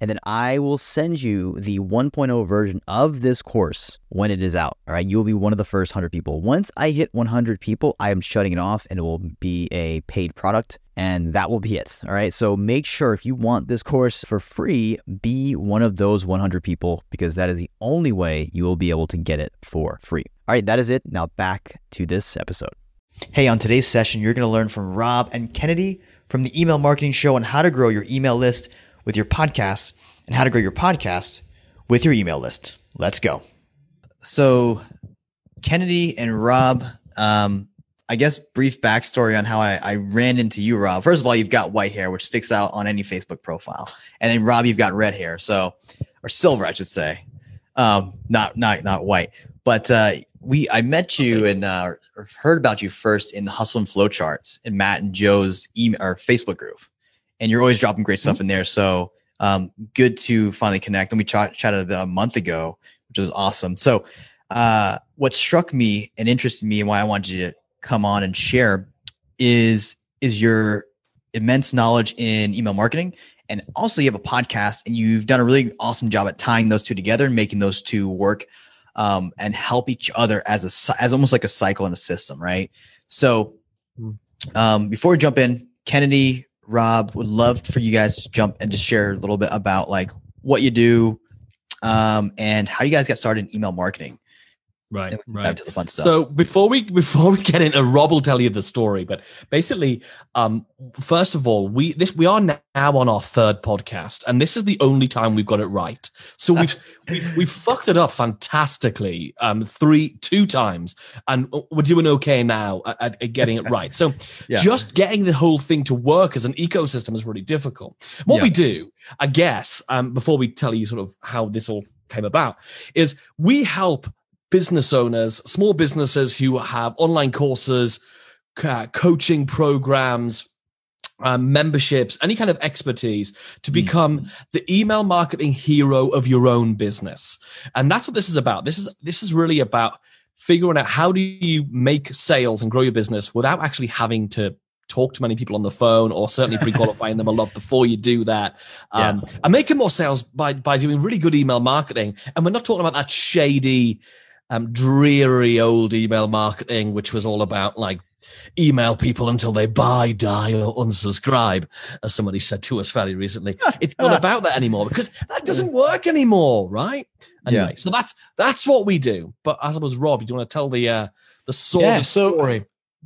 and then I will send you the 1.0 version of this course when it is out, all right? You'll be one of the first 100 people. Once I hit 100 people, I am shutting it off and it will be a paid product and that will be it, all right? So make sure if you want this course for free, be one of those 100 people because that is the only way you will be able to get it for free. All right, that is it. Now back to this episode. Hey, on today's session, you're going to learn from Rob and Kennedy from the Email Marketing Show on how to grow your email list with your podcast and how to grow your podcast with your email list. Let's go. So Kennedy and Rob, I guess brief backstory on how I ran into you, Rob. First of all, you've got white hair, which sticks out on any Facebook profile. And then Rob, you've got red hair. So, or silver, I should say. Not white, but, I met you and heard about you first in the Hustle and Flow charts in Matt and Joe's email or Facebook group. And you're always dropping great stuff in there. So good to finally connect. And we chatted about a month ago, which was awesome. So what struck me and interested me and why I wanted you to come on and share is your immense knowledge in email marketing. And also you have a podcast and you've done a really awesome job at tying those two together and making those two work and help each other as almost like a cycle and a system, right? So before we jump in, Kennedy, Rob, would love for you guys to jump and just share a little bit about like what you do and how you guys got started in email marketing. Right. Back to the fun stuff. So before we get into, Rob will tell you the story, but basically, first of all, we are now on our third podcast, and this is the only time we've got it right. So we've fucked it up fantastically, two times, and we're doing okay now at getting it right. So just getting the whole thing to work as an ecosystem is really difficult. What we do, I guess, before we tell you sort of how this all came about, is we help business owners, small businesses who have online courses, coaching programs, memberships, any kind of expertise to become the email marketing hero of your own business. And that's what this is about. This is really about figuring out how do you make sales and grow your business without actually having to talk to many people on the phone, or certainly pre-qualifying them a lot before you do that. And making more sales by doing really good email marketing. And we're not talking about that shady, dreary old email marketing, which was all about like email people until they buy, die, or unsubscribe, as somebody said to us fairly recently. It's not about that anymore because that doesn't work anymore, right? Anyway, so that's what we do. But I suppose, Rob, do you want to tell the story?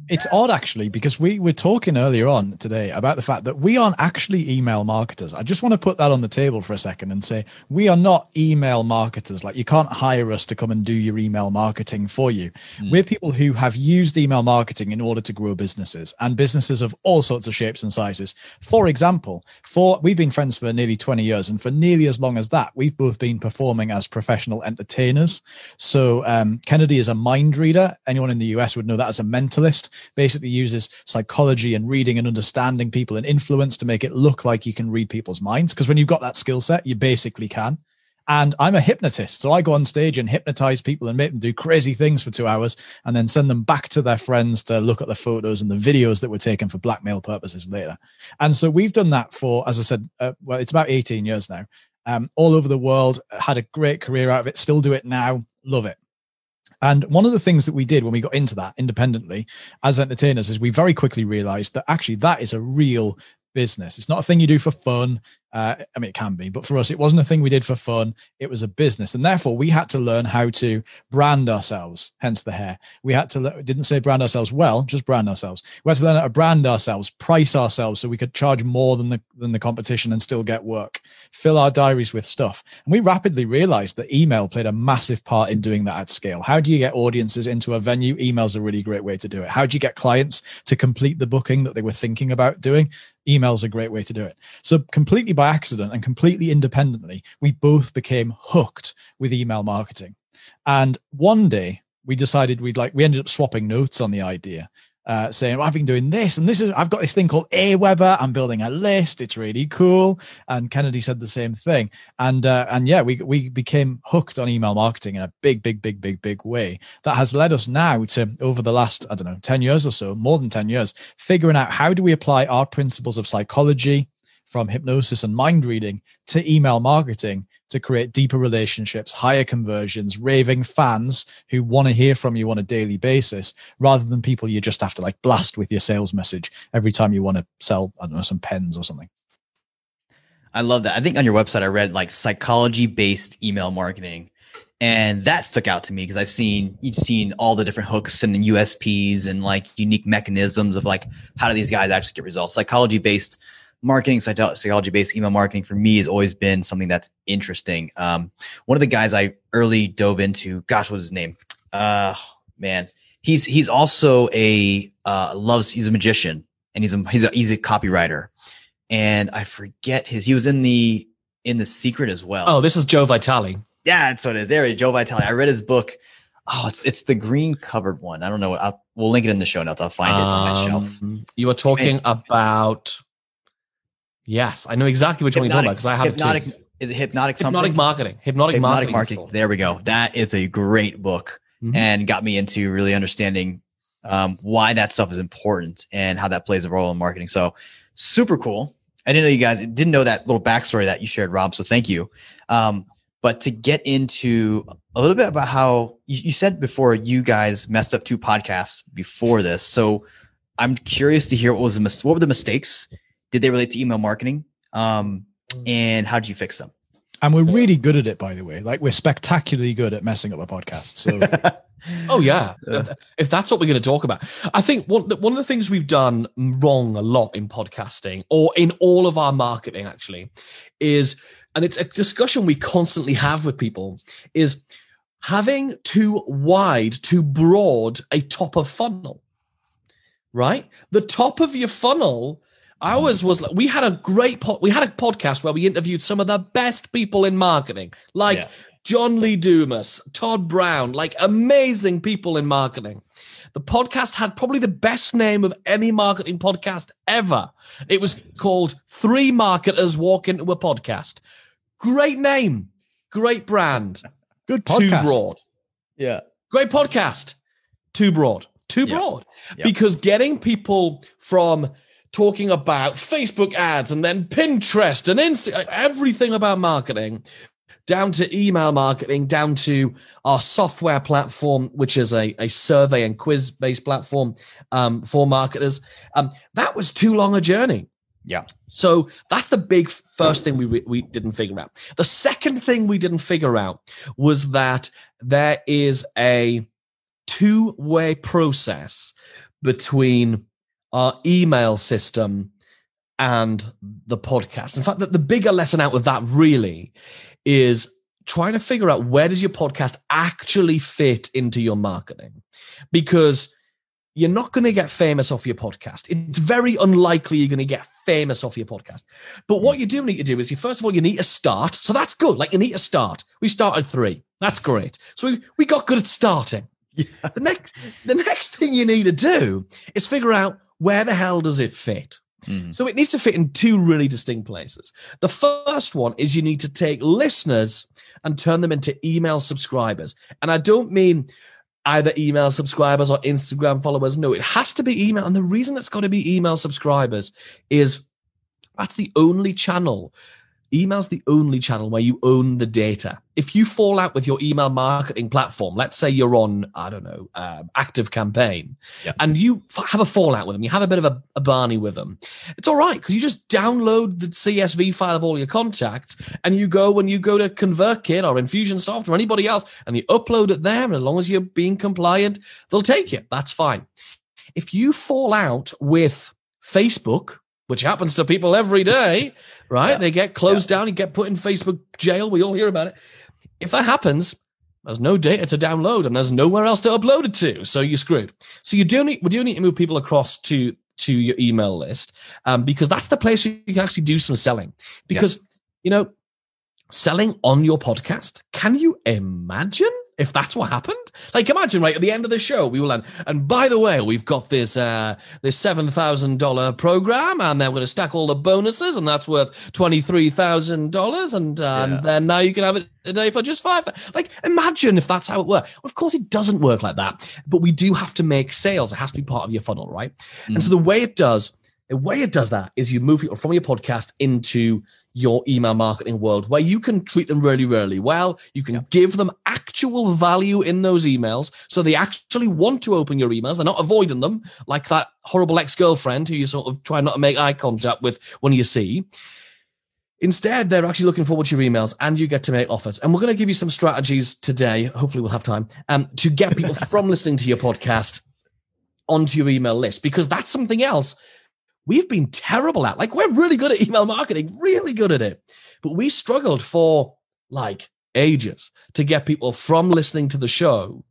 It's odd, actually, because we were talking earlier on today about the fact that we aren't actually email marketers. I just want to put that on the table for a second and say we are not email marketers. Like, you can't hire us to come and do your email marketing for you. We're people who have used email marketing in order to grow businesses, and businesses of all sorts of shapes and sizes. For example, we've been friends for nearly 20 years, and for nearly as long as that, we've both been performing as professional entertainers. So Kennedy is a mind reader. Anyone in the US would know that as a mentalist. Basically uses psychology and reading and understanding people and influence to make it look like you can read people's minds. Because when you've got that skill set, you basically can. And I'm a hypnotist. So I go on stage and hypnotize people and make them do crazy things for 2 hours and then send them back to their friends to look at the photos and the videos that were taken for blackmail purposes later. And so we've done that for, as I said, it's about 18 years now. All over the world, had a great career out of it, still do it now, love it. And one of the things that we did when we got into that independently as entertainers is we very quickly realized that actually that is a real business. It's not a thing you do for fun. I mean, it can be, but for us, it wasn't a thing we did for fun. It was a business. And therefore, we had to learn how to brand ourselves, hence the hair. We had to, didn't say brand ourselves well, just brand ourselves. We had to learn how to brand ourselves, price ourselves so we could charge more than the competition and still get work, fill our diaries with stuff. And we rapidly realized that email played a massive part in doing that at scale. How do you get audiences into a venue? Email's a really great way to do it. How do you get clients to complete the booking that they were thinking about doing? Email's a great way to do it. So completely by accident and completely independently, we both became hooked with email marketing. And one day we decided we ended up swapping notes on the idea, saying, well, I've been doing this and this is, I've got this thing called AWeber. I'm building a list. It's really cool. And Kennedy said the same thing. And yeah, we became hooked on email marketing in a big way that has led us now to, over the last, I don't know, 10 years or so, more than 10 years, figuring out how do we apply our principles of psychology, from hypnosis and mind reading to email marketing to create deeper relationships, higher conversions, raving fans who want to hear from you on a daily basis, rather than people you just have to like blast with your sales message every time you want to sell, I don't know, some pens or something. I love that. I think on your website, I read like psychology-based email marketing, and that stuck out to me because I've seen, you've seen all the different hooks and USPs and like unique mechanisms of like, how do these guys actually get results? Psychology-based marketing, psychology-based email marketing for me has always been something that's interesting. One of the guys I early dove into, gosh, what was his name? Man, he's also a he's a magician and he's a copywriter, and I forget his. He was in the Secret as well. Oh, this is Joe Vitale. Yeah, that's what it is. There, Joe Vitale. I read his book. Oh, it's the green covered one. I don't know what. We'll link it in the show notes. I'll find it on my shelf. You were talking about. Yes, I know exactly which one you're talking about because I have hypnotic. It too. Is it hypnotic something? Hypnotic marketing. There we go. That is a great book and got me into really understanding why that stuff is important and how that plays a role in marketing. So super cool. I didn't know that little backstory that you shared, Rob. So thank you. But to get into a little bit about how you said before, you guys messed up two podcasts before this. So I'm curious to hear what were the mistakes. Did they relate to email marketing? And how did you fix them? And we're really good at it, by the way. Like, we're spectacularly good at messing up a podcast. So, oh yeah, if that's what we're going to talk about, I think one of the things we've done wrong a lot in podcasting or in all of our marketing actually is, and it's a discussion we constantly have with people, is having too wide, too broad a top of funnel. Right, the top of your funnel. Ours was like, we had a podcast where we interviewed some of the best people in marketing, like John Lee Dumas, Todd Brown, like amazing people in marketing. The podcast had probably the best name of any marketing podcast ever. It was called Three Marketers Walk Into a Podcast. Great name, great brand. Good podcast. Too broad. Yeah. Great podcast. Too broad. Too broad. Yeah. Because getting people from talking about Facebook ads and then Pinterest and Instagram, everything about marketing, down to email marketing, down to our software platform, which is a survey and quiz-based platform for marketers. That was too long a journey. Yeah. So that's the big first thing we didn't figure out. The second thing we didn't figure out was that there is a two-way process between our email system and the podcast. In fact, the bigger lesson out of that really is trying to figure out, where does your podcast actually fit into your marketing? Because you're not going to get famous off your podcast. It's very unlikely you're going to get famous off your podcast. But what you do need to do is, first of all, you need to start. So that's good. Like, you need to start. We started three. That's great. So we got good at starting. Yeah. The next thing you need to do is figure out, where the hell does it fit? So it needs to fit in two really distinct places. The first one is, you need to take listeners and turn them into email subscribers. And I don't mean either email subscribers or Instagram followers. No, it has to be email. And the reason it's got to be email subscribers is that's the only channel Email's the only channel where you own the data. If you fall out with your email marketing platform, let's say you're on, I don't know, Active Campaign, and you have a fallout with them, you have a bit of a barney with them, it's all right, because you just download the CSV file of all your contacts, and you go, when you go to ConvertKit or Infusionsoft or anybody else, and you upload it there, and as long as you're being compliant, they'll take it. That's fine. If you fall out with Facebook, which happens to people every day, right? Yeah. They get closed down and get put in Facebook jail. We all hear about it. If that happens, there's no data to download and there's nowhere else to upload it to. So you're screwed. So we do need to move people across to your email list, because that's the place where you can actually do some selling. Because, you know, selling on your podcast, can you imagine? If that's what happened, like imagine right at the end of the show, we will end. And by the way, we've got this this $7,000 program, and then we're going to stack all the bonuses, and that's worth $23,000. And then now you can have it a day for just $5,000. Like, imagine if that's how it worked. Well, of course, it doesn't work like that. But we do have to make sales. It has to be part of your funnel, right? Mm-hmm. And so the way it does that is you move people from your podcast into your email marketing world, where you can treat them really, really well. You can give them actual value in those emails, so they actually want to open your emails. They're not avoiding them like that horrible ex-girlfriend who you sort of try not to make eye contact with when you see. Instead, they're actually looking forward to your emails, and you get to make offers. And we're going to give you some strategies today. Hopefully we'll have time to get people from listening to your podcast onto your email list, because that's something else we've been terrible at. Like, we're really good at email marketing, really good at it. But we struggled for like ages to get people from listening to the show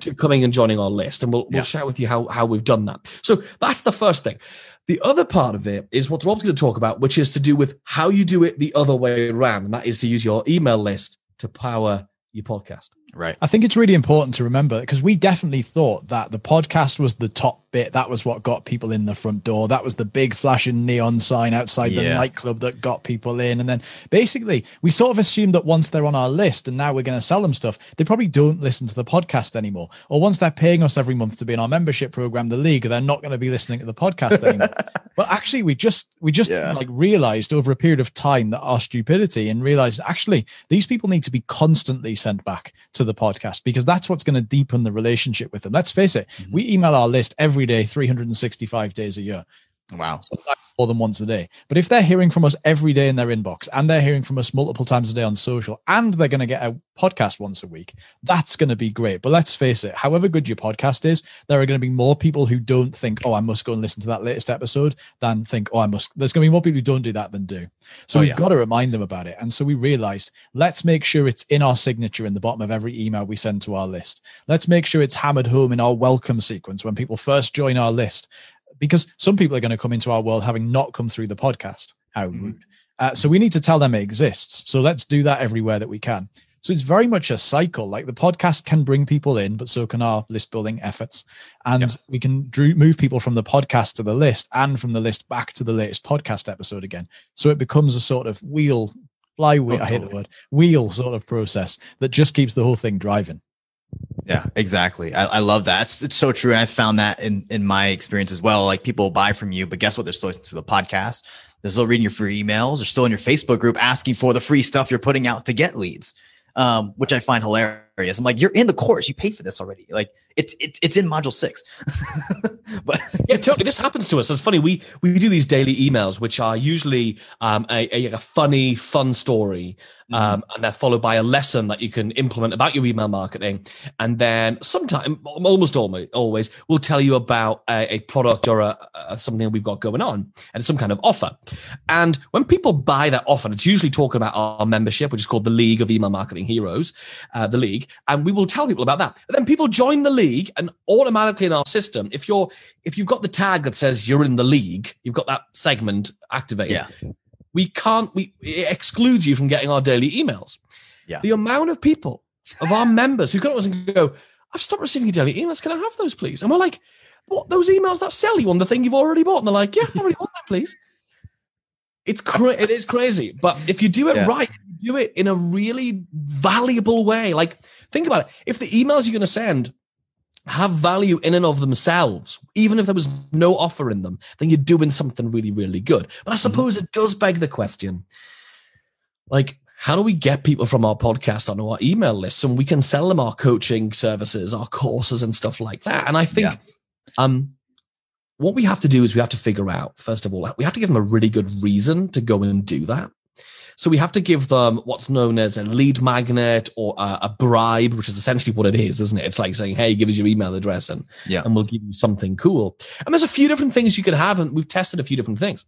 to coming and joining our list. And we'll share with you how we've done that. So that's the first thing. The other part of it is what Rob's going to talk about, which is to do with how you do it the other way around. And that is to use your email list to power your podcast. Right. I think it's really important to remember, because we definitely thought that the podcast was the top bit. That was what got people in the front door. That was the big flashing neon sign outside the nightclub that got people in. And then basically we sort of assumed that once they're on our list and now we're going to sell them stuff, they probably don't listen to the podcast anymore. Or once they're paying us every month to be in our membership program, the League, they're not going to be listening to the podcast anymore. But actually we just like realized over a period of time that our stupidity, and realized actually these people need to be constantly sent back to the podcast, because that's what's going to deepen the relationship with them. Let's face it, we email our list every day, 365 days a year. Wow. Sometimes more than once a day. But if they're hearing from us every day in their inbox, and they're hearing from us multiple times a day on social, and they're going to get a podcast once a week, that's going to be great. But let's face it, however good your podcast is, there are going to be more people who don't think, oh, I must go and listen to that latest episode, than think, oh, I must. There's going to be more people who don't do that than do. So we've got to remind them about it. And so we realized, let's make sure it's in our signature in the bottom of every email we send to our list. Let's make sure it's hammered home in our welcome sequence when people first join our list. Because some people are going to come into our world having not come through the podcast. How rude. So we need to tell them it exists. So let's do that everywhere that we can. So it's very much a cycle. Like, the podcast can bring people in, but so can our list building efforts. And we can move people from the podcast to the list, and from the list back to the latest podcast episode again. So it becomes a sort of flywheel, I hate the word, wheel sort of process that just keeps the whole thing driving. Yeah, exactly. I love that. It's so true. And I found that in my experience as well. Like, people buy from you, but guess what? They're still listening to the podcast. They're still reading your free emails. They're still in your Facebook group asking for the free stuff you're putting out to get leads, which I find hilarious. I'm like, you're in the course. You paid for this already. Like, it's in module 6. But yeah, totally. This happens to us. It's funny. We do these daily emails, which are usually a funny, fun story. And they're followed by a lesson that you can implement about your email marketing. And then sometimes, almost always, we'll tell you about a product or something that we've got going on, and some kind of offer. And when people buy that offer, it's usually talking about our membership, which is called the League of Email Marketing Heroes, the League. And we will tell people about that. And then people join the League, and automatically in our system, if you've got the tag that says you're in the League, you've got that segment activated. Yeah. It excludes you from getting our daily emails. Yeah. The amount of people, of our members, who come to us and go, I've stopped receiving your daily emails. Can I have those, please? And we're like, what, those emails that sell you on the thing you've already bought? And they're like, yeah, I already want that, please. It is crazy. But if you do it right, you do it in a really valuable way. Like, think about it. If the emails you're going to send have value in and of themselves, even if there was no offer in them, then you're doing something really, really good. But I suppose it does beg the question, like, how do we get people from our podcast onto our email list so we can sell them our coaching services, our courses and stuff like that? And I think what we have to do is we have to figure out, first of all, we have to give them a really good reason to go and do that. So we have to give them what's known as a lead magnet or a bribe, which is essentially what it is, isn't it? It's like saying, hey, give us your email address and we'll give you something cool. And there's a few different things you could have, and we've tested a few different things.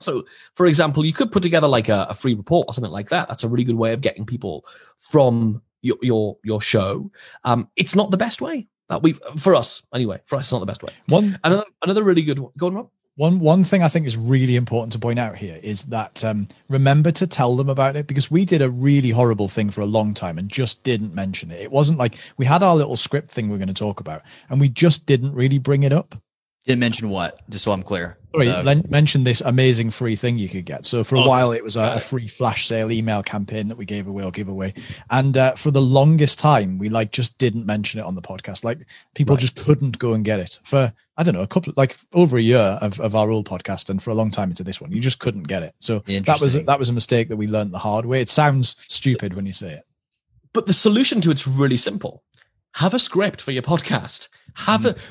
So, for example, you could put together like a free report or something like that. That's a really good way of getting people from your show. It's not the best way that for us, it's not the best way. Another really good one. Go on, Rob. One thing I think is really important to point out here is that remember to tell them about it, because we did a really horrible thing for a long time and just didn't mention it. It wasn't like we had our little script thing we're going to talk about and we just didn't really bring it up. Didn't mention what? Just so I'm clear. Sorry, mention this amazing free thing you could get. So for a while, it was a free flash sale email campaign that we gave away or give away. And for the longest time, we just didn't mention it on the podcast. Like people just couldn't go and get it for, I don't know, over a year of our old podcast, and for a long time into this one, you just couldn't get it. So that was a mistake that we learned the hard way. It sounds stupid when you say it, but the solution to it's really simple. Have a script for your podcast.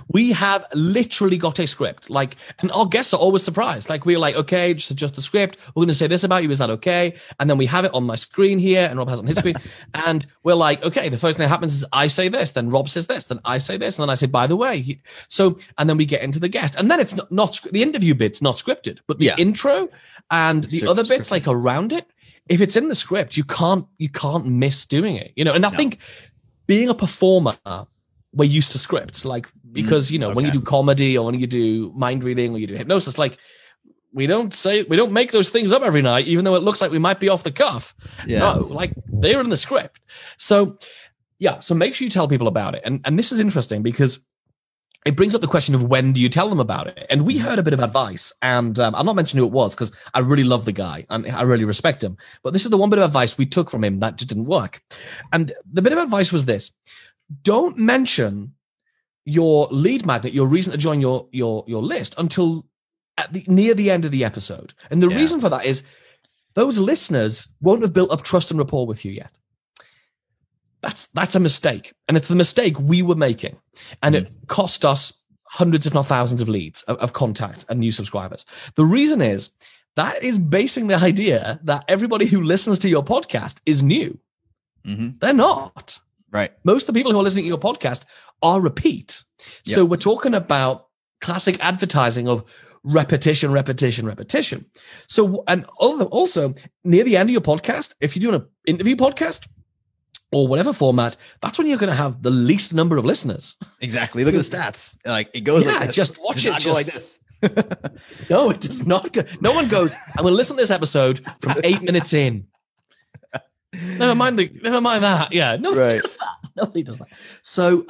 We have literally got a script. And our guests are always surprised. We're like, okay, just the script. We're going to say this about you. Is that okay? And then we have it on my screen here, and Rob has it on his screen. And we're like, okay, the first thing that happens is I say this, then Rob says this, then I say this, and then I say, by the way. So, and then we get into the guest. And then it's not the interview bit's not scripted, but the intro and the other bits like around it. If it's in the script, you can't miss doing it, And I think being a performer, we're used to scripts, because, when you do comedy or when you do mind reading or you do hypnosis, we don't make those things up every night, even though it looks like we might be off the cuff. Yeah. No, they're in the script. So, so make sure you tell people about it. And this is interesting because it brings up the question of when do you tell them about it? And we heard a bit of advice, and I'm not mentioning who it was because I really love the guy and I really respect him. But this is the one bit of advice we took from him that just didn't work. And the bit of advice was this: don't mention your lead magnet, your reason to join your list, until near the end of the episode. And the reason for that is those listeners won't have built up trust and rapport with you yet. That's a mistake. And it's the mistake we were making. And it cost us hundreds, if not thousands, of leads, of contacts and new subscribers. The reason is that is basing the idea that everybody who listens to your podcast is new. Mm-hmm. They're not. Right. Most of the people who are listening to your podcast are repeat. Yep. So we're talking about classic advertising of repetition, repetition, repetition. So, and also near the end of your podcast, if you're doing an interview podcast or whatever format, that's when you're going to have the least number of listeners. Exactly. Look at the stats. It goes like this. Just watch it. Just go like this. No, it does not go. No one goes, I'm going to listen to this episode from 8 minutes in. Never mind that. Yeah, nobody does that. Nobody does that. So,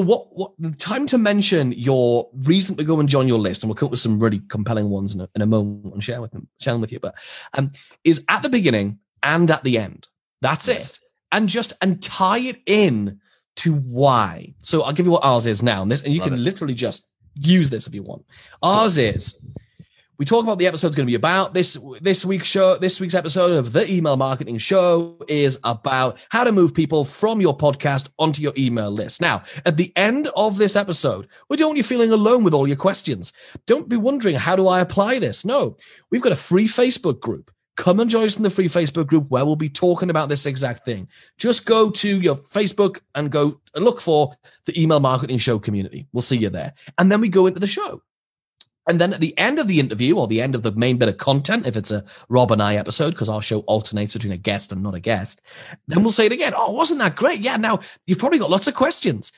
what the time to mention your reason to go and join your list, and we'll come up with some really compelling ones in a moment and share them with you. But is at the beginning and at the end. That's it, and tie it in to why. So I'll give you what ours is now, and you Love can it. Literally just use this if you want. Ours is, we talk about the episode's going to be about this week's show. This week's episode of the Email Marketing Show is about how to move people from your podcast onto your email list. Now, at the end of this episode, we don't want you feeling alone with all your questions. Don't be wondering, how do I apply this? No, we've got a free Facebook group. Come and join us in the free Facebook group where we'll be talking about this exact thing. Just go to your Facebook and go and look for the Email Marketing Show community. We'll see you there. And then we go into the show. And then at the end of the interview, or the end of the main bit of content, if it's a Rob and I episode, because our show alternates between a guest and not a guest, then we'll say it again. Oh, wasn't that great? Yeah, now you've probably got lots of questions.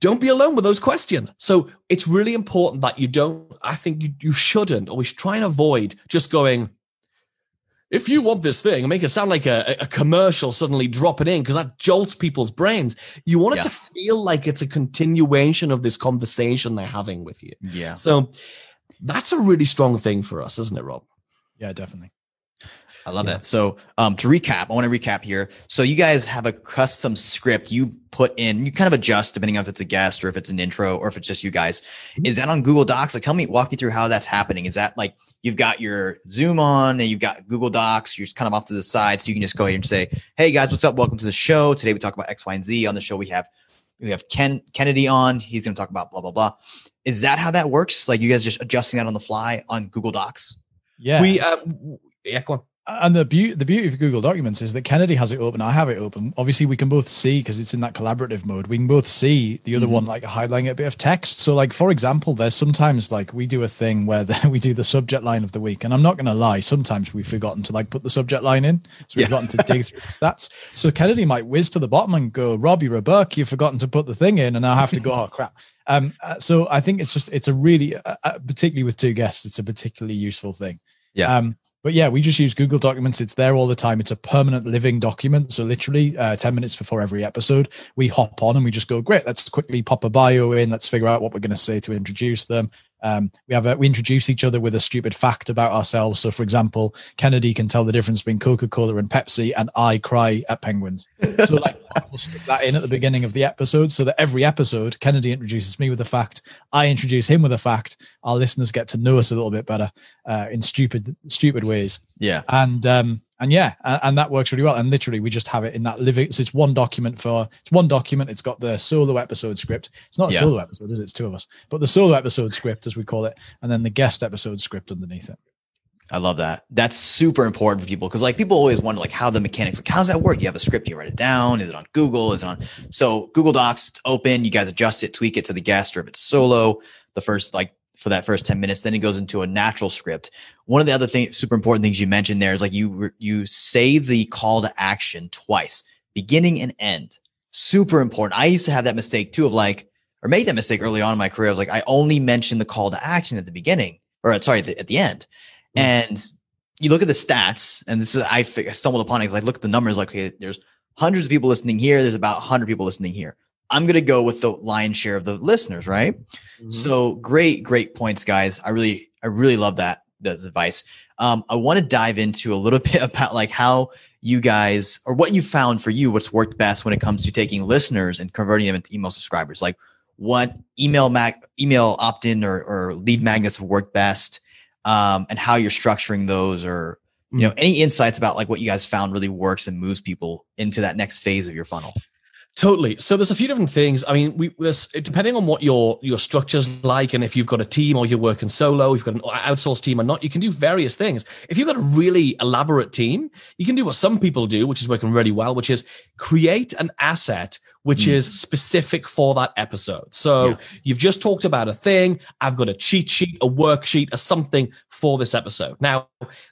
Don't be alone with those questions. So it's really important that you shouldn't always try and avoid just going, if you want this thing, make it sound like a commercial suddenly dropping in, because that jolts people's brains. You want it to feel like it's a continuation of this conversation they're having with you. Yeah. So that's a really strong thing for us, isn't it, Rob? Yeah, definitely. I love it. So to recap, I want to recap here. So you guys have a custom script. You put in, you kind of adjust depending on if it's a guest or if it's an intro or if it's just you guys. Is that on Google Docs? Like, tell me, walk me through how that's happening. Is that like you've got your Zoom on and you've got Google Docs, you're just kind of off to the side. So you can just go ahead and say, hey guys, what's up? Welcome to the show. Today we talk about X, Y, and Z. On the show, we have Kennedy on, he's going to talk about blah, blah, blah. Is that how that works? Like you guys just adjusting that on the fly on Google Docs? Yeah. Go on. And the beauty of Google Documents is that Kennedy has it open. I have it open. Obviously, we can both see because it's in that collaborative mode. We can both see the other one like highlighting a bit of text. So like, for example, there's sometimes like we do a thing where we do the subject line of the week. And I'm not going to lie, sometimes we've forgotten to like put the subject line in. So we've gotten to dig through stats. So Kennedy might whiz to the bottom and go, Rob, you're a Burke, you've forgotten to put the thing in. And I have to go, oh, crap. So I think it's a really, particularly with two guests, it's a particularly useful thing. Yeah. But yeah, we just use Google Documents. It's there all the time. It's a permanent living document. So literally 10 minutes before every episode, we hop on and we just go, great, let's quickly pop a bio in. Let's figure out what we're going to say to introduce them. We introduce each other with a stupid fact about ourselves. So for example, Kennedy can tell the difference between Coca-Cola and Pepsi, and I cry at penguins. So like we'll stick that in at the beginning of the episode so that every episode, Kennedy introduces me with a fact. I introduce him with a fact. Our listeners get to know us a little bit better in stupid ways. Yeah. And that works really well. And literally we just have it in that living. So it's one document. It's got the solo episode script. It's not a solo episode, is it? It's two of us, but the solo episode script as we call it. And then the guest episode script underneath it. I love that. That's super important for people. Cause like people always wonder like how the mechanics, like how's that work? You have a script, you write it down. Is it on Google? So Google Docs, it's open. You guys adjust it, tweak it to the guest, or if it's solo, for that first 10 minutes, then it goes into a natural script. One of the other things, super important things you mentioned there is like you say the call to action twice, beginning and end. Super important. I used to have that mistake too or made that mistake early on in my career. I was like, I only mentioned the call to action at the beginning, at the end. And you look at the stats, and this is, I stumbled upon it because I looked at the numbers like, okay, there's hundreds of people listening here. There's about 100 people listening here. I'm going to go with the lion's share of the listeners, right? Mm-hmm. So great points, guys. I really love that advice. I want to dive into a little bit about like how you guys, or what you found for you, what's worked best when it comes to taking listeners and converting them into email subscribers. Like what email opt-in or lead magnets have worked best, and how you're structuring those, or any insights about like what you guys found really works and moves people into that next phase of your funnel. Totally. So there's a few different things. I mean, depending on what your structure's like, and if you've got a team or you're working solo, you've got an outsourced team or not, you can do various things. If you've got a really elaborate team, you can do what some people do, which is working really well, which is create an asset which is specific for that episode. So you've just talked about a thing. I've got a cheat sheet, a worksheet, or something for this episode. Now,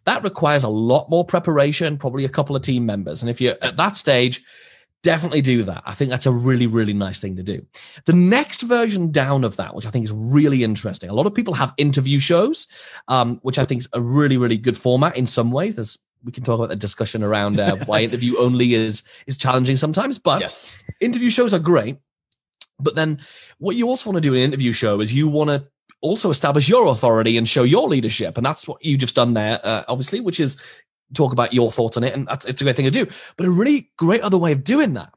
that requires a lot more preparation, probably a couple of team members. And if you're at that stage, definitely do that. I think that's a really, really nice thing to do. The next version down of that, which I think is really interesting. A lot of people have interview shows, which I think is a really, really good format in some ways. We can talk about the discussion around why interview only is challenging sometimes, but interview shows are great. But then what you also want to do in an interview show is you want to also establish your authority and show your leadership. And that's what you just done there, obviously, which is talk about your thoughts on it. And it's a great thing to do. But a really great other way of doing that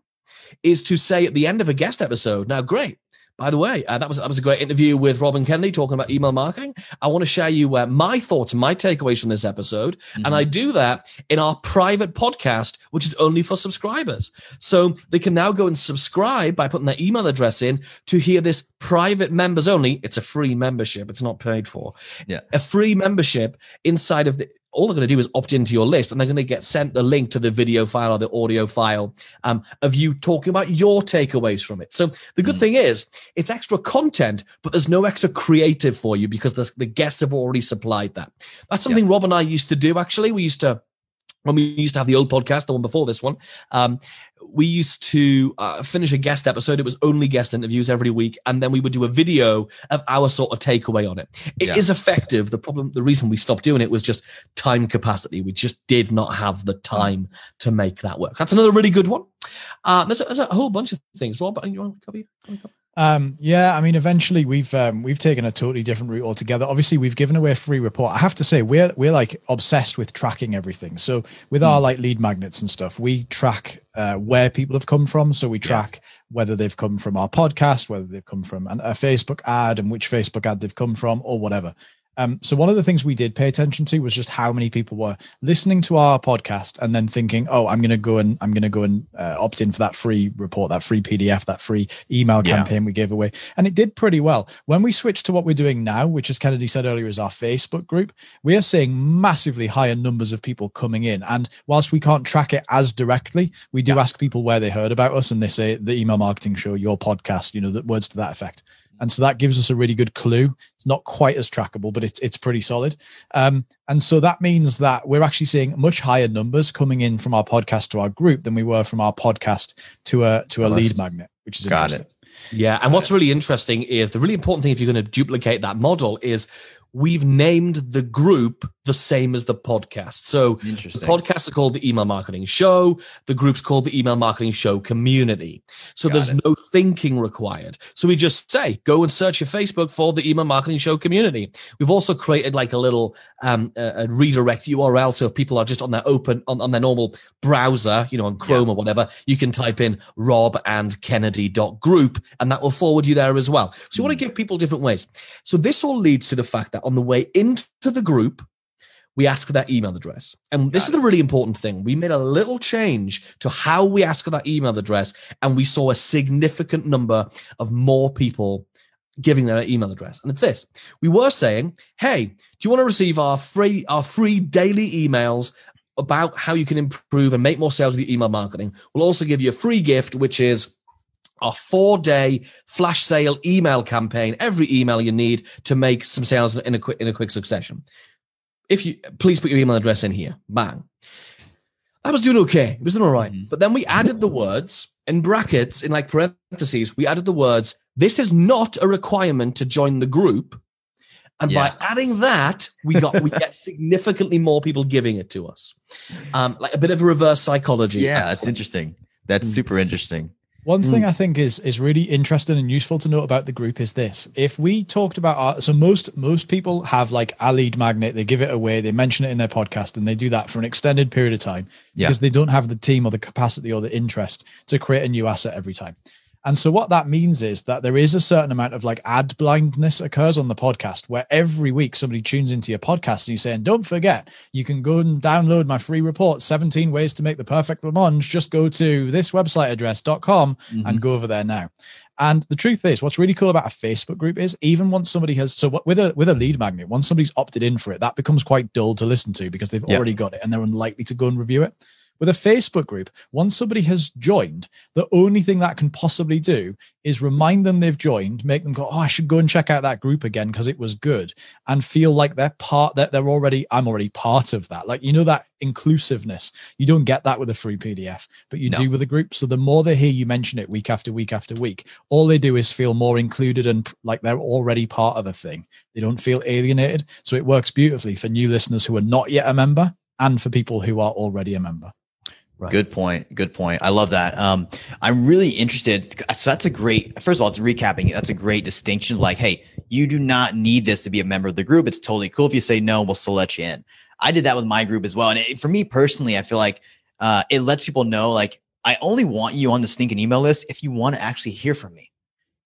is to say at the end of a guest episode, now, great, by the way, that was a great interview with Rob and Kennedy talking about email marketing. I want to share you my thoughts, my takeaways from this episode. Mm-hmm. And I do that in our private podcast, which is only for subscribers. So they can now go and subscribe by putting their email address in to hear this private members only. It's a free membership. It's not paid for. Yeah. A free membership inside of all they're going to do is opt into your list, and they're going to get sent the link to the video file or the audio file of you talking about your takeaways from it. So the good thing is it's extra content, but there's no extra creative for you because the guests have already supplied that. That's something Rob and I used to do, actually. When we used to have the old podcast, the one before this one, we used to finish a guest episode. It was only guest interviews every week. And then we would do a video of our sort of takeaway on it. It is effective. The reason we stopped doing it was just time capacity. We just did not have the time to make that work. That's another really good one. There's a whole bunch of things. Rob, you want to cover? Yeah, I mean, eventually we've taken a totally different route altogether. Obviously, we've given away a free report. I have to say, we're like obsessed with tracking everything. So with our like lead magnets and stuff, we track where people have come from. So we track whether they've come from our podcast, whether they've come from a Facebook ad, and which Facebook ad they've come from, or whatever. So one of the things we did pay attention to was just how many people were listening to our podcast and then thinking, oh, I'm going to go and opt in for that free report, that free PDF, that free email campaign we gave away. And it did pretty well. When we switched to what we're doing now, which as Kennedy said earlier is our Facebook group, we are seeing massively higher numbers of people coming in. And whilst we can't track it as directly, we do ask people where they heard about us, and they say the Email Marketing Show, your podcast, you know, the words to that effect. And so that gives us a really good clue. It's not quite as trackable, but it's pretty solid. And so that means that we're actually seeing much higher numbers coming in from our podcast to our group than we were from our podcast to a lead magnet, which is interesting. Got it. Yeah. And what's really interesting is the really important thing if you're going to duplicate that model is we've named the group the same as the podcast. So the podcasts are called the Email Marketing Show. The group's called the Email Marketing Show Community. So there's no thinking required. So we just say, go and search your Facebook for the Email Marketing Show Community. We've also created like a little a redirect URL. So if people are just on their on their normal browser, you know, on Chrome or whatever, you can type in robandkennedy.group and that will forward you there as well. So you want to give people different ways. So this all leads to the fact that on the way into the group, we ask for that email address. And this is the really important thing. We made a little change to how we ask for that email address, and we saw a significant number of more people giving their email address. And it's this. We were saying, hey, do you want to receive our free daily emails about how you can improve and make more sales with your email marketing? We'll also give you a free gift, which is our 4-day flash sale email campaign, every email you need to make some sales in a quick succession. If you please put your email address in here, bang. I was doing okay. It was doing all right. But then we added the words in brackets, in like parentheses, we added the words, this is not a requirement to join the group. And by adding that, we get significantly more people giving it to us. Like a bit of a reverse psychology. Yeah, that's interesting. That's super interesting. One thing I think is really interesting and useful to note about the group is this. If we talked about most people have like a lead magnet, they give it away, they mention it in their podcast, and they do that for an extended period of time because they don't have the team or the capacity or the interest to create a new asset every time. And so what that means is that there is a certain amount of like ad blindness occurs on the podcast, where every week somebody tunes into your podcast and you're saying, don't forget, you can go and download my free report, 17 ways to make the perfect blancmange. Just go to this website address.com and go over there now. And the truth is, what's really cool about a Facebook group is even once somebody has, with a lead magnet, once somebody's opted in for it, that becomes quite dull to listen to because they've already got it and they're unlikely to go and review it. With a Facebook group, once somebody has joined, the only thing that can possibly do is remind them they've joined, make them go, oh, I should go and check out that group again because it was good, and feel like I'm already part of that. Like, you know, that inclusiveness. You don't get that with a free PDF, but you do with a group. So the more they hear you mention it week after week after week, all they do is feel more included and like they're already part of a thing. They don't feel alienated. So it works beautifully for new listeners who are not yet a member and for people who are already a member. Right. Good point. Good point. I love that. I'm really interested. So that's a great, first of all, it's recapping. That's a great distinction. Like, hey, you do not need this to be a member of the group. It's totally cool. If you say no, we'll still let you in. I did that with my group as well. And for me personally, I feel like it lets people know, like, I only want you on the stinking email list if you want to actually hear from me.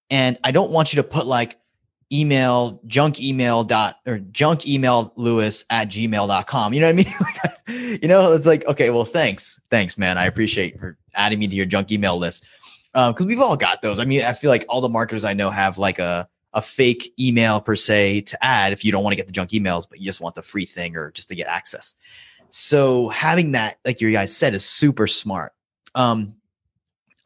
And I don't want you to put like junk email Lewis@gmail.com. You know what I mean? You know, it's like, okay, well, thanks, man. I appreciate for adding me to your junk email list. Cause we've all got those. I mean, I feel like all the marketers I know have like a fake email per se to add if you don't want to get the junk emails, but you just want the free thing or just to get access. So having that, like you guys said, is super smart. I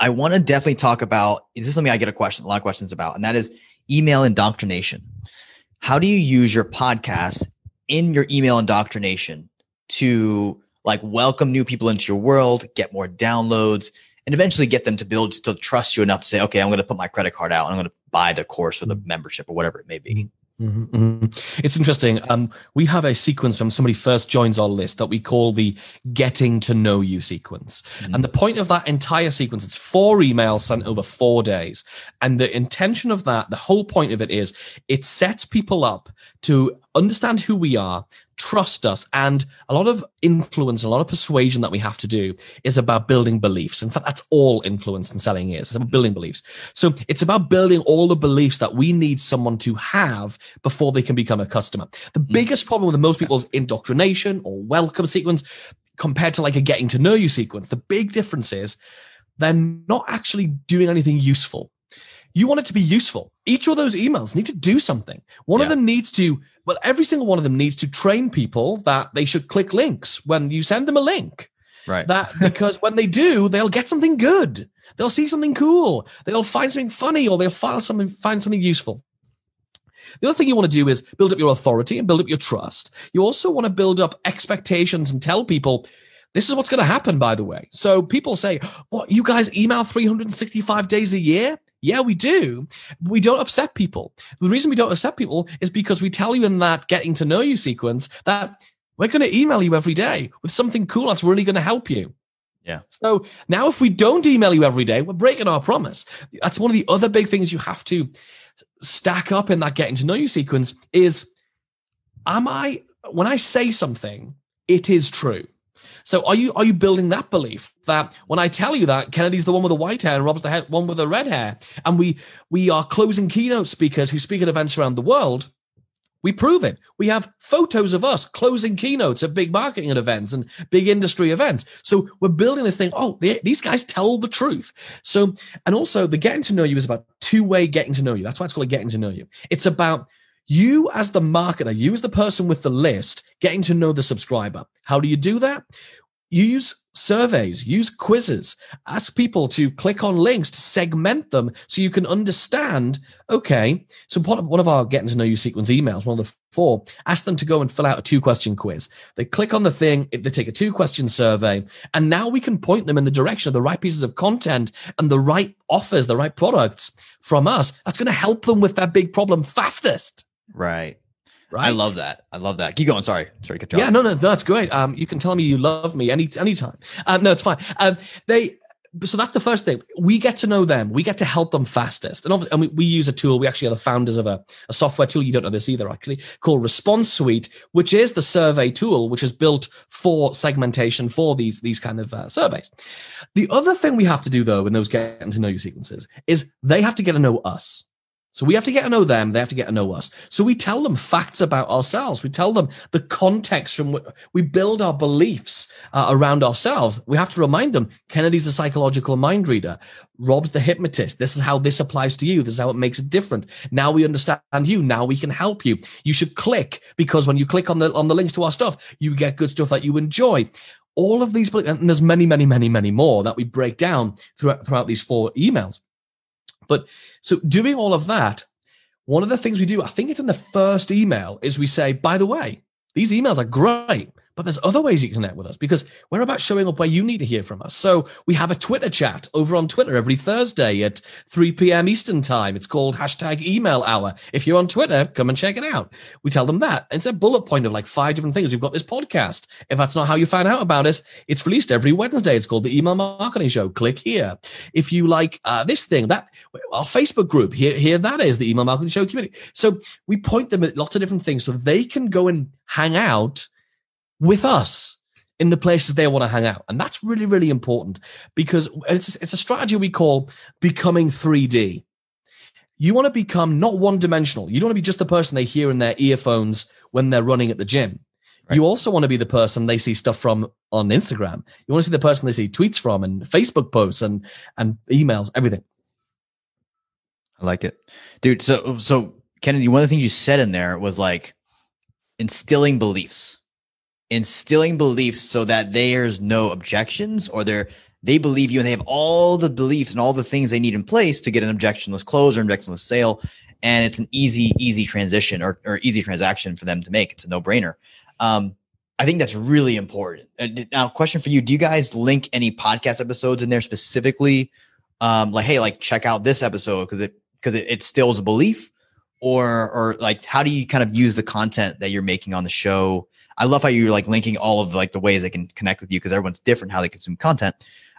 want to definitely talk about, is this something I get a lot of questions about? And that is, email indoctrination. How do you use your podcast in your email indoctrination to like welcome new people into your world, get more downloads, and eventually get them to build to trust you enough to say, okay, I'm going to put my credit card out and I'm going to buy the course or the membership or whatever it may be? It's interesting. We have a sequence when somebody first joins our list that we call the getting to know you sequence. And the point of that entire sequence, it's 4 emails sent over 4 days. And the intention of that, the whole point of it is it sets people up to understand who we are, trust us, and a lot of influence, a lot of persuasion that we have to do is about building beliefs. In fact, that's all influence and selling is. It's about building beliefs. So it's about building all the beliefs that we need someone to have before they can become a customer. The biggest problem with most people's indoctrination or welcome sequence compared to like a getting to know you sequence, the big difference is they're not actually doing anything useful. You want it to be useful. Each of those emails need to do something. One of them needs to, well, every single one of them needs to train people that they should click links when you send them a link. Right. That because when they do, they'll get something good. They'll see something cool. They'll find something funny, or they'll find something useful. The other thing you want to do is build up your authority and build up your trust. You also want to build up expectations and tell people, this is what's going to happen, by the way. So people say, what, you guys email 365 days a year? Yeah, we do. We don't upset people. The reason we don't upset people is because we tell you in that getting to know you sequence that we're going to email you every day with something cool that's really going to help you. Yeah. So now if we don't email you every day, we're breaking our promise. That's one of the other big things you have to stack up in that getting to know you sequence is, when I say something, it is true. So are you building that belief that when I tell you that Kennedy's the one with the white hair and Rob's the one with the red hair, and we are closing keynote speakers who speak at events around the world, we prove it. We have photos of us closing keynotes at big marketing events and big industry events. So we're building this thing. Oh, these guys tell the truth. So, and also the getting to know you is about two-way getting to know you. That's why it's called getting to know you. It's about you as the marketer, you as the person with the list, getting to know the subscriber. How do you do that? You use surveys, use quizzes, ask people to click on links, to segment them so you can understand, okay, so one of our getting to know you sequence emails, one of the 4, ask them to go and fill out a 2-question quiz. They click on the thing, they take a 2-question survey, and now we can point them in the direction of the right pieces of content and the right offers, the right products from us. That's going to help them with that big problem fastest. Right. I love that. Keep going. Sorry. Good job. Yeah, no, that's great. You can tell me you love me anytime. No, it's fine. So that's the first thing. We get to know them. We get to help them fastest. And obviously, we use a tool. We actually are the founders of a software tool. You don't know this either, actually, called Response Suite, which is the survey tool, which is built for segmentation for these kind of surveys. The other thing we have to do, though, in those getting to know you sequences is they have to get to know us. So we have to get to know them. They have to get to know us. So we tell them facts about ourselves. We tell them the context from which we build our beliefs around ourselves. We have to remind them, Kennedy's a psychological mind reader. Rob's the hypnotist. This is how this applies to you. This is how it makes it different. Now we understand you. Now we can help you. You should click, because when you click on the links to our stuff, you get good stuff that you enjoy. All of these, and there's many, many, many, many more that we break down throughout these 4 emails. But so doing all of that, one of the things we do, I think it's in the first email, is we say, by the way, these emails are great, but there's other ways you can connect with us, because we're about showing up where you need to hear from us. So we have a Twitter chat over on Twitter every Thursday at 3 p.m. Eastern time. It's called #EmailHour. If you're on Twitter, come and check it out. We tell them that. It's a bullet point of like 5 different things. We've got this podcast. If that's not how you found out about us, it's released every Wednesday. It's called the Email Marketing Show. Click here. If you like this thing, that our Facebook group, here that is, the Email Marketing Show community. So we point them at lots of different things so they can go and hang out with us in the places they want to hang out. And that's really, really important, because it's a strategy we call becoming 3D. You want to become not one-dimensional. You don't want to be just the person they hear in their earphones when they're running at the gym. Right. You also want to be the person they see stuff from on Instagram. You want to see the person they see tweets from and Facebook posts and emails, everything. I like it. Dude, so Kennedy, one of the things you said in there was like instilling beliefs so that there's no objections, or they believe you and they have all the beliefs and all the things they need in place to get an objectionless close or objectionless sale. And it's an easy transition or easy transaction for them to make. It's a no-brainer. I think that's really important. Now, question for you. Do you guys link any podcast episodes in there specifically? Like, hey, like check out this episode because it instills a belief, or like, how do you kind of use the content that you're making on the show? I love how you're like linking all of like the ways they can connect with you, because everyone's different how they consume content.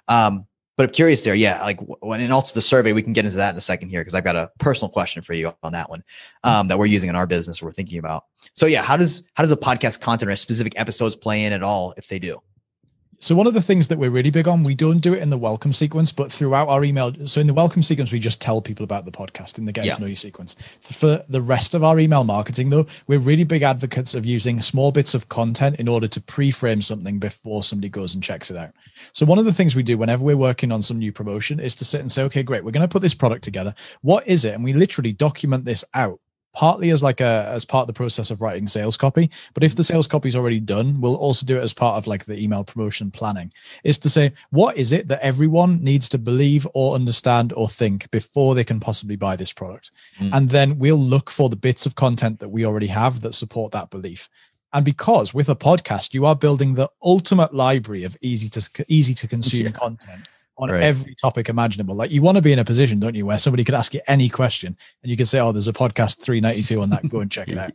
But I'm curious there. Yeah. Like when, and also the survey, we can get into that in a second here, because I've got a personal question for you on that one, that we're using in our business, we're thinking about. So yeah, how does a podcast content or specific episodes play in at all, if they do? So one of the things that we're really big on, we don't do it in the welcome sequence, but throughout our email. So in the welcome sequence, we just tell people about the podcast in the get to know you sequence. For the rest of our email marketing, though, we're really big advocates of using small bits of content in order to pre-frame something before somebody goes and checks it out. So one of the things we do whenever we're working on some new promotion is to sit and say, okay, great, we're going to put this product together. What is it? And we literally document this out. Partly as like as part of the process of writing sales copy, but if the sales copy is already done, we'll also do it as part of like the email promotion planning, is to say, what is it that everyone needs to believe or understand or think before they can possibly buy this product? And then we'll look for the bits of content that we already have that support that belief. And because with a podcast, you are building the ultimate library of easy to consume content on every topic imaginable. Like, you want to be in a position, don't you, where somebody could ask you any question and you can say, oh, there's a podcast 392 on that, go and check it out.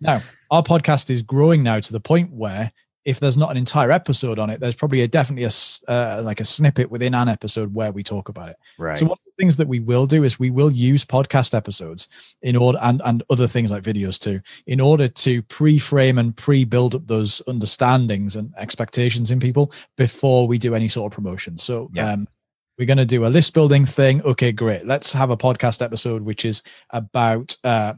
Now, our podcast is growing now to the point where if there's not an entire episode on it, there's probably definitely a snippet within an episode where we talk about it. Right. So one of the things that we will do is we will use podcast episodes in order, and other things like videos too, in order to pre-frame and pre-build up those understandings and expectations in people before we do any sort of promotion. So we're going to do a list building thing. Okay, great. Let's have a podcast episode, which is about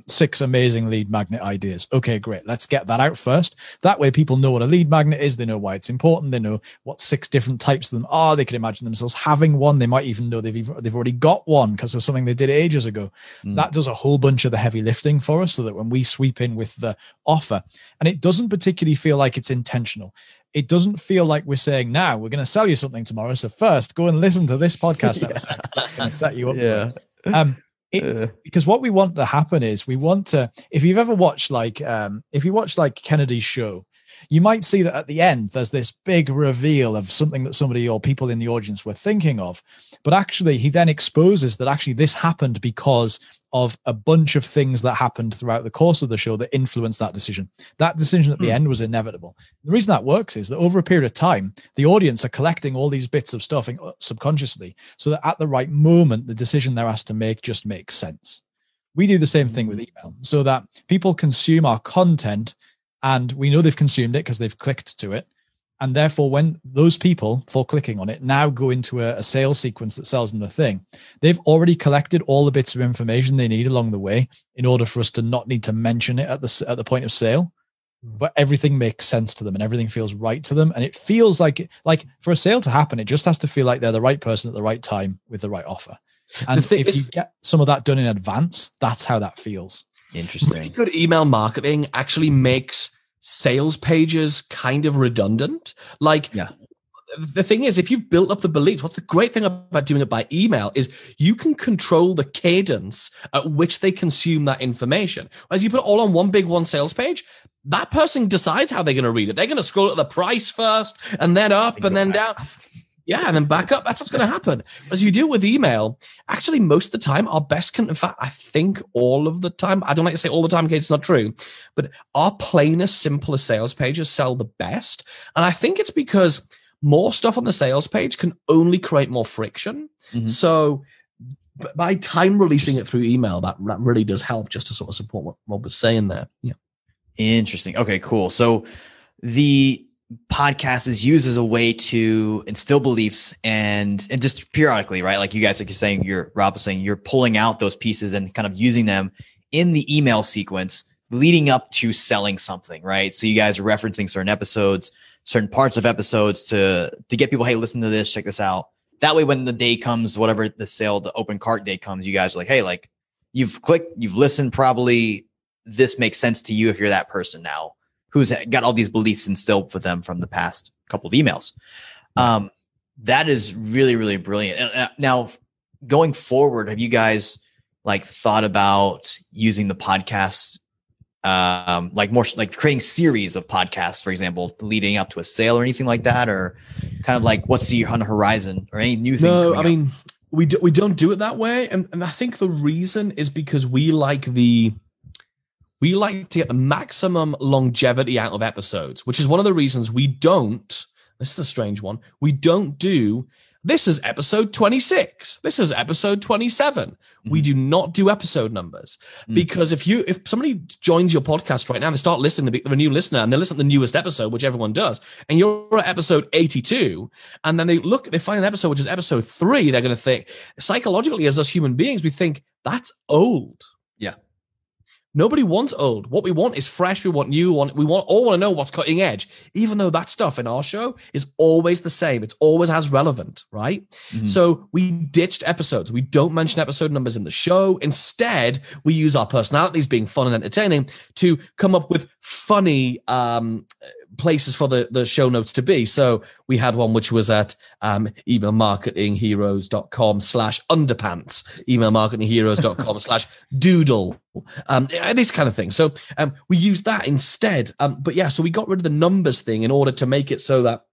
6 amazing lead magnet ideas. Okay, great. Let's get that out first. That way people know what a lead magnet is. They know why it's important. They know what 6 different types of them are. They can imagine themselves having one. They might even know they've already got one because of something they did ages ago. That does a whole bunch of the heavy lifting for us so that when we sweep in with the offer, and it doesn't particularly feel like it's intentional. It doesn't feel like we're saying, now we're going to sell you something tomorrow, so first go and listen to this podcast episode. That's going to set you up. Because what we want to happen is we want to, if you've ever watched like, if you watch like Kennedy's show, you might see that at the end, there's this big reveal of something that somebody or people in the audience were thinking of, but actually he then exposes that actually this happened because of a bunch of things that happened throughout the course of the show that influenced that decision. That decision at the end was inevitable. The reason that works is that over a period of time, the audience are collecting all these bits of stuff subconsciously so that at the right moment, the decision they're asked to make just makes sense. We do the same thing with email so that people consume our content and we know they've consumed it because they've clicked to it. And therefore, when those people, for clicking on it, now go into a sales sequence that sells them the thing, they've already collected all the bits of information they need along the way in order for us to not need to mention it at the point of sale. But everything makes sense to them and everything feels right to them. And it feels like for a sale to happen, it just has to feel like they're the right person at the right time with the right offer. And if you get some of that done in advance, that's how that feels. Interesting. Really good email marketing actually makes sales pages kind of redundant. Like, the thing is, if you've built up the belief, what's the great thing about doing it by email is you can control the cadence at which they consume that information. Whereas you put it all on one sales page, that person decides how they're going to read it. They're going to scroll at the price first and then up and then down. Yeah, and then back up. That's what's going to happen. As you do with email, actually, most of the time, our best content, in fact, I think all of the time, I don't like to say all the time in case it's not true, but our plainest, simplest sales pages sell the best. And I think it's because more stuff on the sales page can only create more friction. So by time releasing it through email, that really does help just to sort of support what Rob was saying there. Yeah. Interesting. Okay, cool. So the podcast is used as a way to instill beliefs and just periodically, right? Like you guys, like you're saying, Rob was saying, you're pulling out those pieces and kind of using them in the email sequence leading up to selling something, right? So you guys are referencing certain episodes, certain parts of episodes to get people, hey, listen to this, check this out. That way, when the day comes, whatever the sale, the open cart day comes, you guys are like, hey, like you've clicked, you've listened, probably this makes sense to you if you're that person now who's got all these beliefs instilled for them from the past couple of emails. That is really, really brilliant. Now, going forward, have you guys like thought about using the podcast, like more like creating series of podcasts, for example, leading up to a sale or anything like that, or kind of like what's on the horizon or any new things? No, I mean, we don't do it that way, and I think the reason is because we like the We like to get the maximum longevity out of episodes, which is one of the reasons we don't, this is a strange one, we don't do, this is episode 26. This is episode 27. Mm-hmm. We do not do episode numbers because if somebody joins your podcast right now and they start listening, they're a new listener and they listen to the newest episode, which everyone does, and you're at episode 82, and then they find an episode which is episode 3, they're going to think, psychologically, as us human beings, we think that's old. Yeah. Nobody wants old. What we want is fresh. We want new. We all want to know what's cutting edge, even though that stuff in our show is always the same. It's always as relevant, right? Mm-hmm. So we ditched episodes. We don't mention episode numbers in the show. Instead, we use our personalities being fun and entertaining to come up with funny places for the show notes to be. So we had one which was at emailmarketingheroes.com/underpants, emailmarketingheroes.com/doodle, this kind of thing. So we use that instead. But yeah, so we got rid of the numbers thing in order to make it so that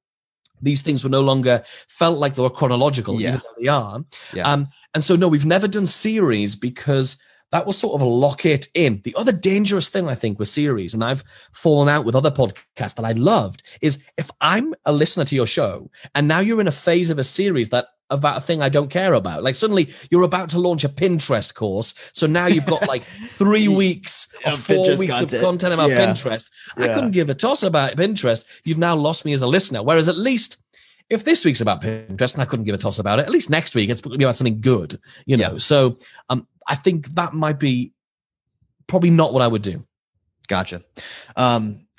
these things were no longer felt like they were chronological, even though they are. Yeah. And so no, we've never done series because that will sort of lock it in. The other dangerous thing, I think, with series, and I've fallen out with other podcasts that I loved, is if I'm a listener to your show and now you're in a phase of a series that about a thing I don't care about. Like suddenly you're about to launch a Pinterest course. So now you've got like 3 weeks or 4 weeks of content about Pinterest. Yeah. I couldn't give a toss about Pinterest. You've now lost me as a listener. Whereas at least if this week's about Pinterest and I couldn't give a toss about it, at least next week it's going to be about something good, you know? Yeah. So, I think that might be probably not what I would do. Gotcha.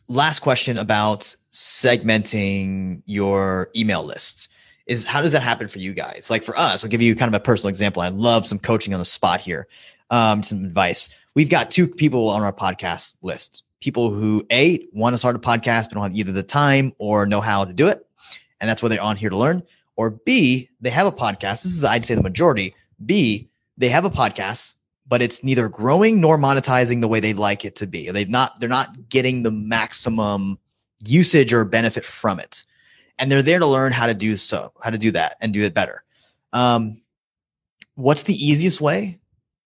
Last question about segmenting your email lists is how does that happen for you guys? Like for us, I'll give you kind of a personal example. I'd love some coaching on the spot here. Some advice. We've got 2 people on our podcast list, people who want to start a podcast, but don't have either the time or know how to do it. And that's why they're on here to learn. Or B, they have a podcast. This is, I'd say, the majority. B, they have a podcast, but it's neither growing nor monetizing the way they'd like it to be. They're not getting the maximum usage or benefit from it. And they're there to learn how to do that and do it better. What's the easiest way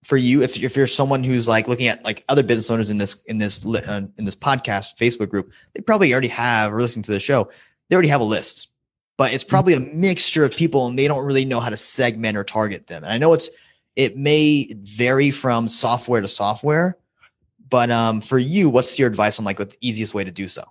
for you if you're someone who's like looking at like other business owners in this podcast Facebook group? They probably already have, or listening to the show, they already have a list, but it's probably a mixture of people and they don't really know how to segment or target them. And I know it may vary from software to software, but for you, what's your advice on like what's the easiest way to do so?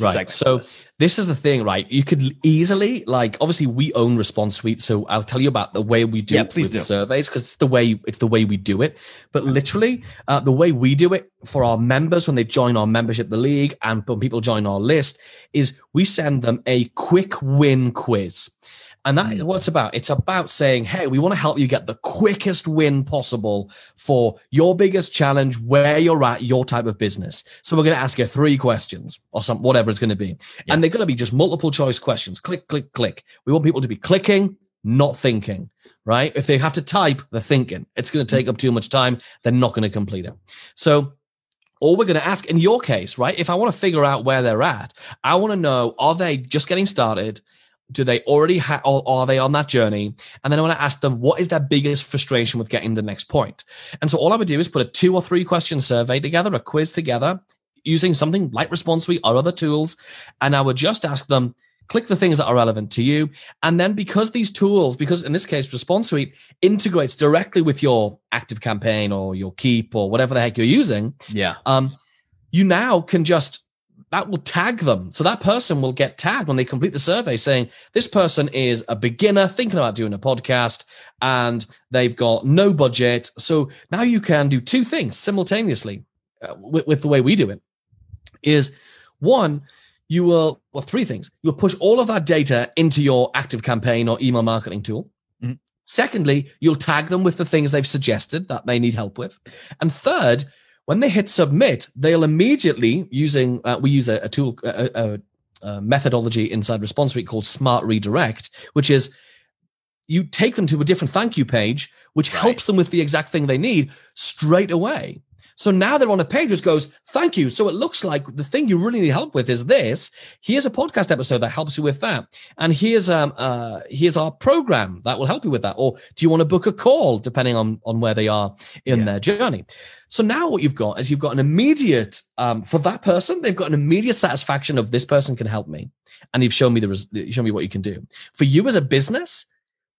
Right. So this is the thing, right? You could easily, like, obviously we own Response Suite. So I'll tell you about the way we do it with surveys because it's the way we do it. But literally the way we do it for our members when they join our membership, the league, and when people join our list is we send them a quick win quiz. And that's what it's about. It's about saying, hey, we want to help you get the quickest win possible for your biggest challenge, where you're at, your type of business. So we're going to ask you 3 questions or something, whatever it's going to be. Yeah. And they're going to be just multiple choice questions. Click, click, click. We want people to be clicking, not thinking, right? If they have to type, they're thinking. It's going to take up too much time. They're not going to complete it. So all we're going to ask in your case, right? If I want to figure out where they're at, I want to know, are they just getting started? Do they already have, or are they on that journey? And then I want to ask them, what is their biggest frustration with getting to the next point? And so all I would do is put a 2 or 3 question survey together, a quiz together, using something like Response Suite or other tools. And I would just ask them, click the things that are relevant to you. And then because these tools, because in this case, Response Suite integrates directly with your Active Campaign or your Keep or whatever the heck you're using. Yeah. You now can just, that will tag them. So that person will get tagged when they complete the survey saying this person is a beginner thinking about doing a podcast and they've got no budget. So now you can do 2 things simultaneously with the way we do it is 1, you will, well, 3 things. You'll push all of that data into your Active Campaign or email marketing tool. Mm-hmm. Secondly, you'll tag them with the things they've suggested that they need help with. And third, when they hit submit, they'll immediately using, we use a tool, a methodology inside Response Suite called Smart Redirect, which is you take them to a different thank you page, which helps them with the exact thing they need straight away. So now they're on a page which goes, thank you. So it looks like the thing you really need help with is this. Here's a podcast episode that helps you with that. And here's our program that will help you with that. Or do you want to book a call, depending on where they are in their journey? So now what you've got is you've got an immediate, for that person, they've got an immediate satisfaction of this person can help me. And you've shown me what you can do. For you as a business,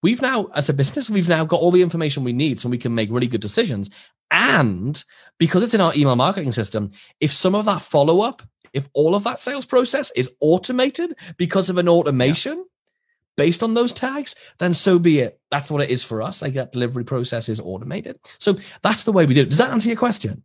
we've now got all the information we need so we can make really good decisions. And because it's in our email marketing system, if some of that follow-up, if all of that sales process is automated because of an automation based on those tags, then so be it. That's what it is for us. Like, that delivery process is automated. So that's the way we do it. Does that answer your question?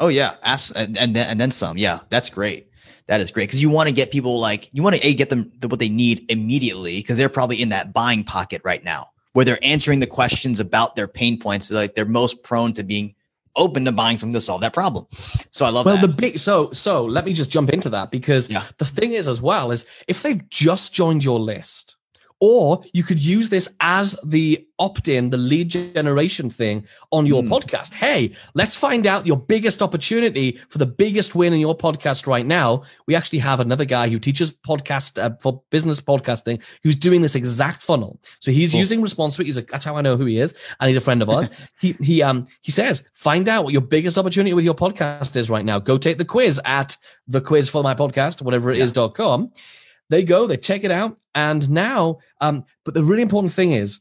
Oh, yeah. Absolutely. And then some. Yeah, that's great. That is great, because you want to get people, like, you want to get them what they need immediately, because they're probably in that buying pocket right now where they're answering the questions about their pain points. So, like, they're most prone to being open to buying something to solve that problem. So I love that. Well, so let me just jump into that, because the thing is as well is if they've just joined your list, or you could use this as the opt-in, the lead generation thing on your podcast. Hey, let's find out your biggest opportunity for the biggest win in your podcast right now. We actually have another guy who teaches podcast for business podcasting who's doing this exact funnel. So he's using Response Suite. That's how I know who he is, and he's a friend of ours. He says, find out what your biggest opportunity with your podcast is right now. Go take the quiz at the quiz for my podcast, whatever it is.com. They go, they check it out. And now, but the really important thing is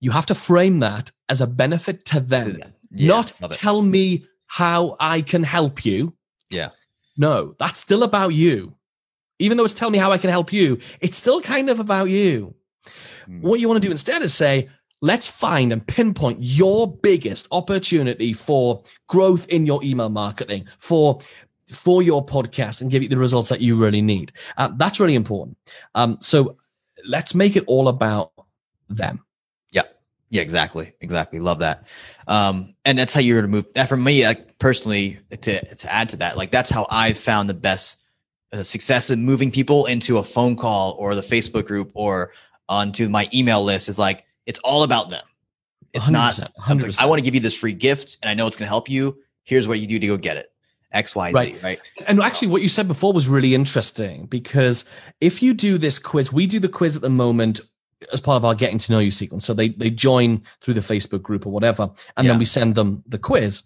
you have to frame that as a benefit to them, not tell me how I can help you. Yeah. No, that's still about you. Even though it's tell me how I can help you, it's still kind of about you. What you want to do instead is say, let's find and pinpoint your biggest opportunity for growth in your email marketing, for your podcast, and give you the results that you really need. That's really important. So let's make it all about them. Yeah, exactly. Love that. And that's how you're going to move that. For me, like, personally, to add to that, like, that's how I've found the best success in moving people into a phone call or the Facebook group or onto my email list is, like, it's all about them. It's 100%, not, 100%. I want to give you this free gift and I know it's going to help you. Here's what you do to go get it. X, Y, Z, right? And actually what you said before was really interesting, because if you do this quiz, we do the quiz at the moment as part of our getting to know you sequence. So they join through the Facebook group or whatever, and then we send them the quiz.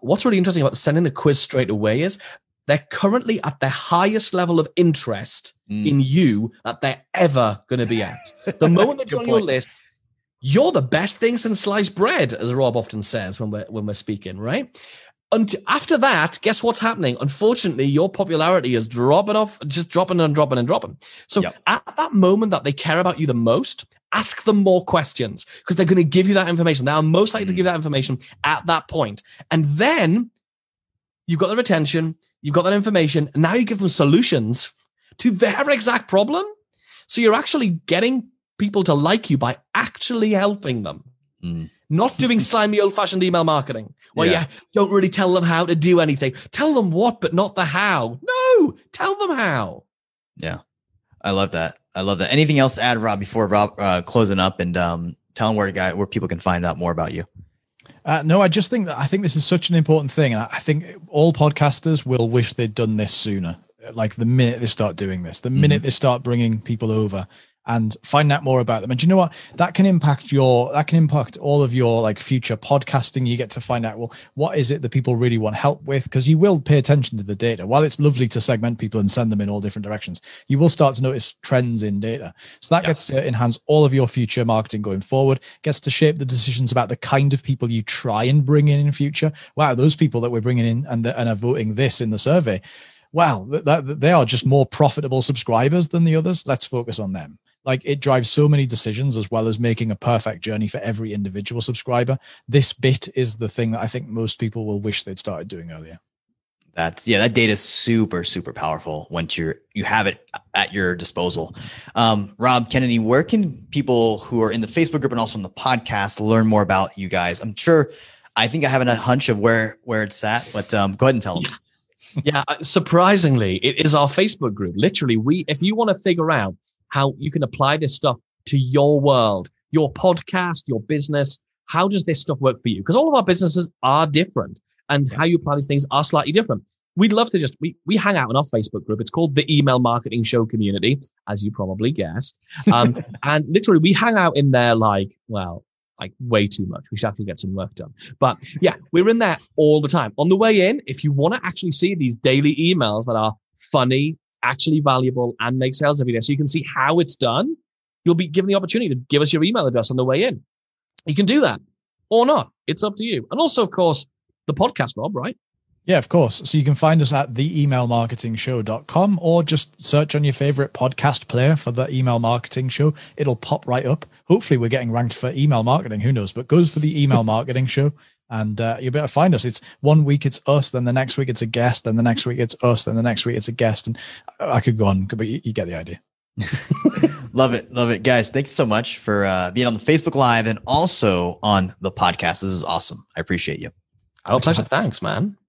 What's really interesting about sending the quiz straight away is they're currently at their highest level of interest in you that they're ever going to be at. The moment they join your list, you're the best thing since sliced bread, as Rob often says when we're speaking, right? And after that, guess what's happening? Unfortunately, your popularity is dropping off, just dropping. So at that moment that they care about you the most, ask them more questions, because they're going to give you that information. They are most likely to give that information at that point. And then you've got their attention, you've got that information, and now you give them solutions to their exact problem. So you're actually getting people to like you by actually helping them. Not doing slimy old-fashioned email marketing where you don't really tell them how to do anything. Tell them what, but not the how. No, tell them how. Yeah, I love that. Anything else to add, Rob, before Rob closing up and tell them where people can find out more about you? No, I just think that this is such an important thing, and I think all podcasters will wish they'd done this sooner. Like, the minute they start doing this, the minute they start bringing people over and find out more about them. And do you know what? That can impact all of your, like, future podcasting. You get to find out, well, what is it that people really want help with? Because you will pay attention to the data. While it's lovely to segment people and send them in all different directions, you will start to notice trends in data. So that gets to enhance all of your future marketing going forward, gets to shape the decisions about the kind of people you try and bring in future. Wow, those people that we're bringing in and are voting this in the survey, wow, they are just more profitable subscribers than the others. Let's focus on them. Like, it drives so many decisions, as well as making a perfect journey for every individual subscriber. This bit is the thing that I think most people will wish they'd started doing earlier. That data is super, super powerful once you have it at your disposal. Rob, Kennedy, where can people who are in the Facebook group and also in the podcast learn more about you guys? I think I have a hunch of where it's at, but go ahead and tell them. Yeah, surprisingly, it is our Facebook group. Literally, if you want to figure out how you can apply this stuff to your world, your podcast, your business, How does this stuff work for you? Because all of our businesses are different, and how you apply these things are slightly different. We'd love to just, we hang out in our Facebook group. It's called the Email Marketing Show Community, as you probably guessed. And literally we hang out in there like way too much. We should actually get some work done. But yeah, we're in there all the time. On the way in, if you want to actually see these daily emails that are funny, actually valuable, and make sales every day, so you can see how it's done, you'll be given the opportunity to give us your email address on the way in. You can do that or not. It's up to you. And also, of course, the podcast, Rob, right? Yeah, of course. So you can find us at theemailmarketingshow.com, or just search on your favorite podcast player for The Email Marketing Show. It'll pop right up. Hopefully we're getting ranked for email marketing. Who knows? But go for The Email Marketing Show, and you better find us. It's one week it's us, then the next week it's a guest, then the next week it's us, then the next week it's a guest. And I could go on, but you get the idea. Love it. Love it. Guys, thanks so much for being on the Facebook Live and also on the podcast. This is awesome. I appreciate you. Oh, pleasure. Thanks, man.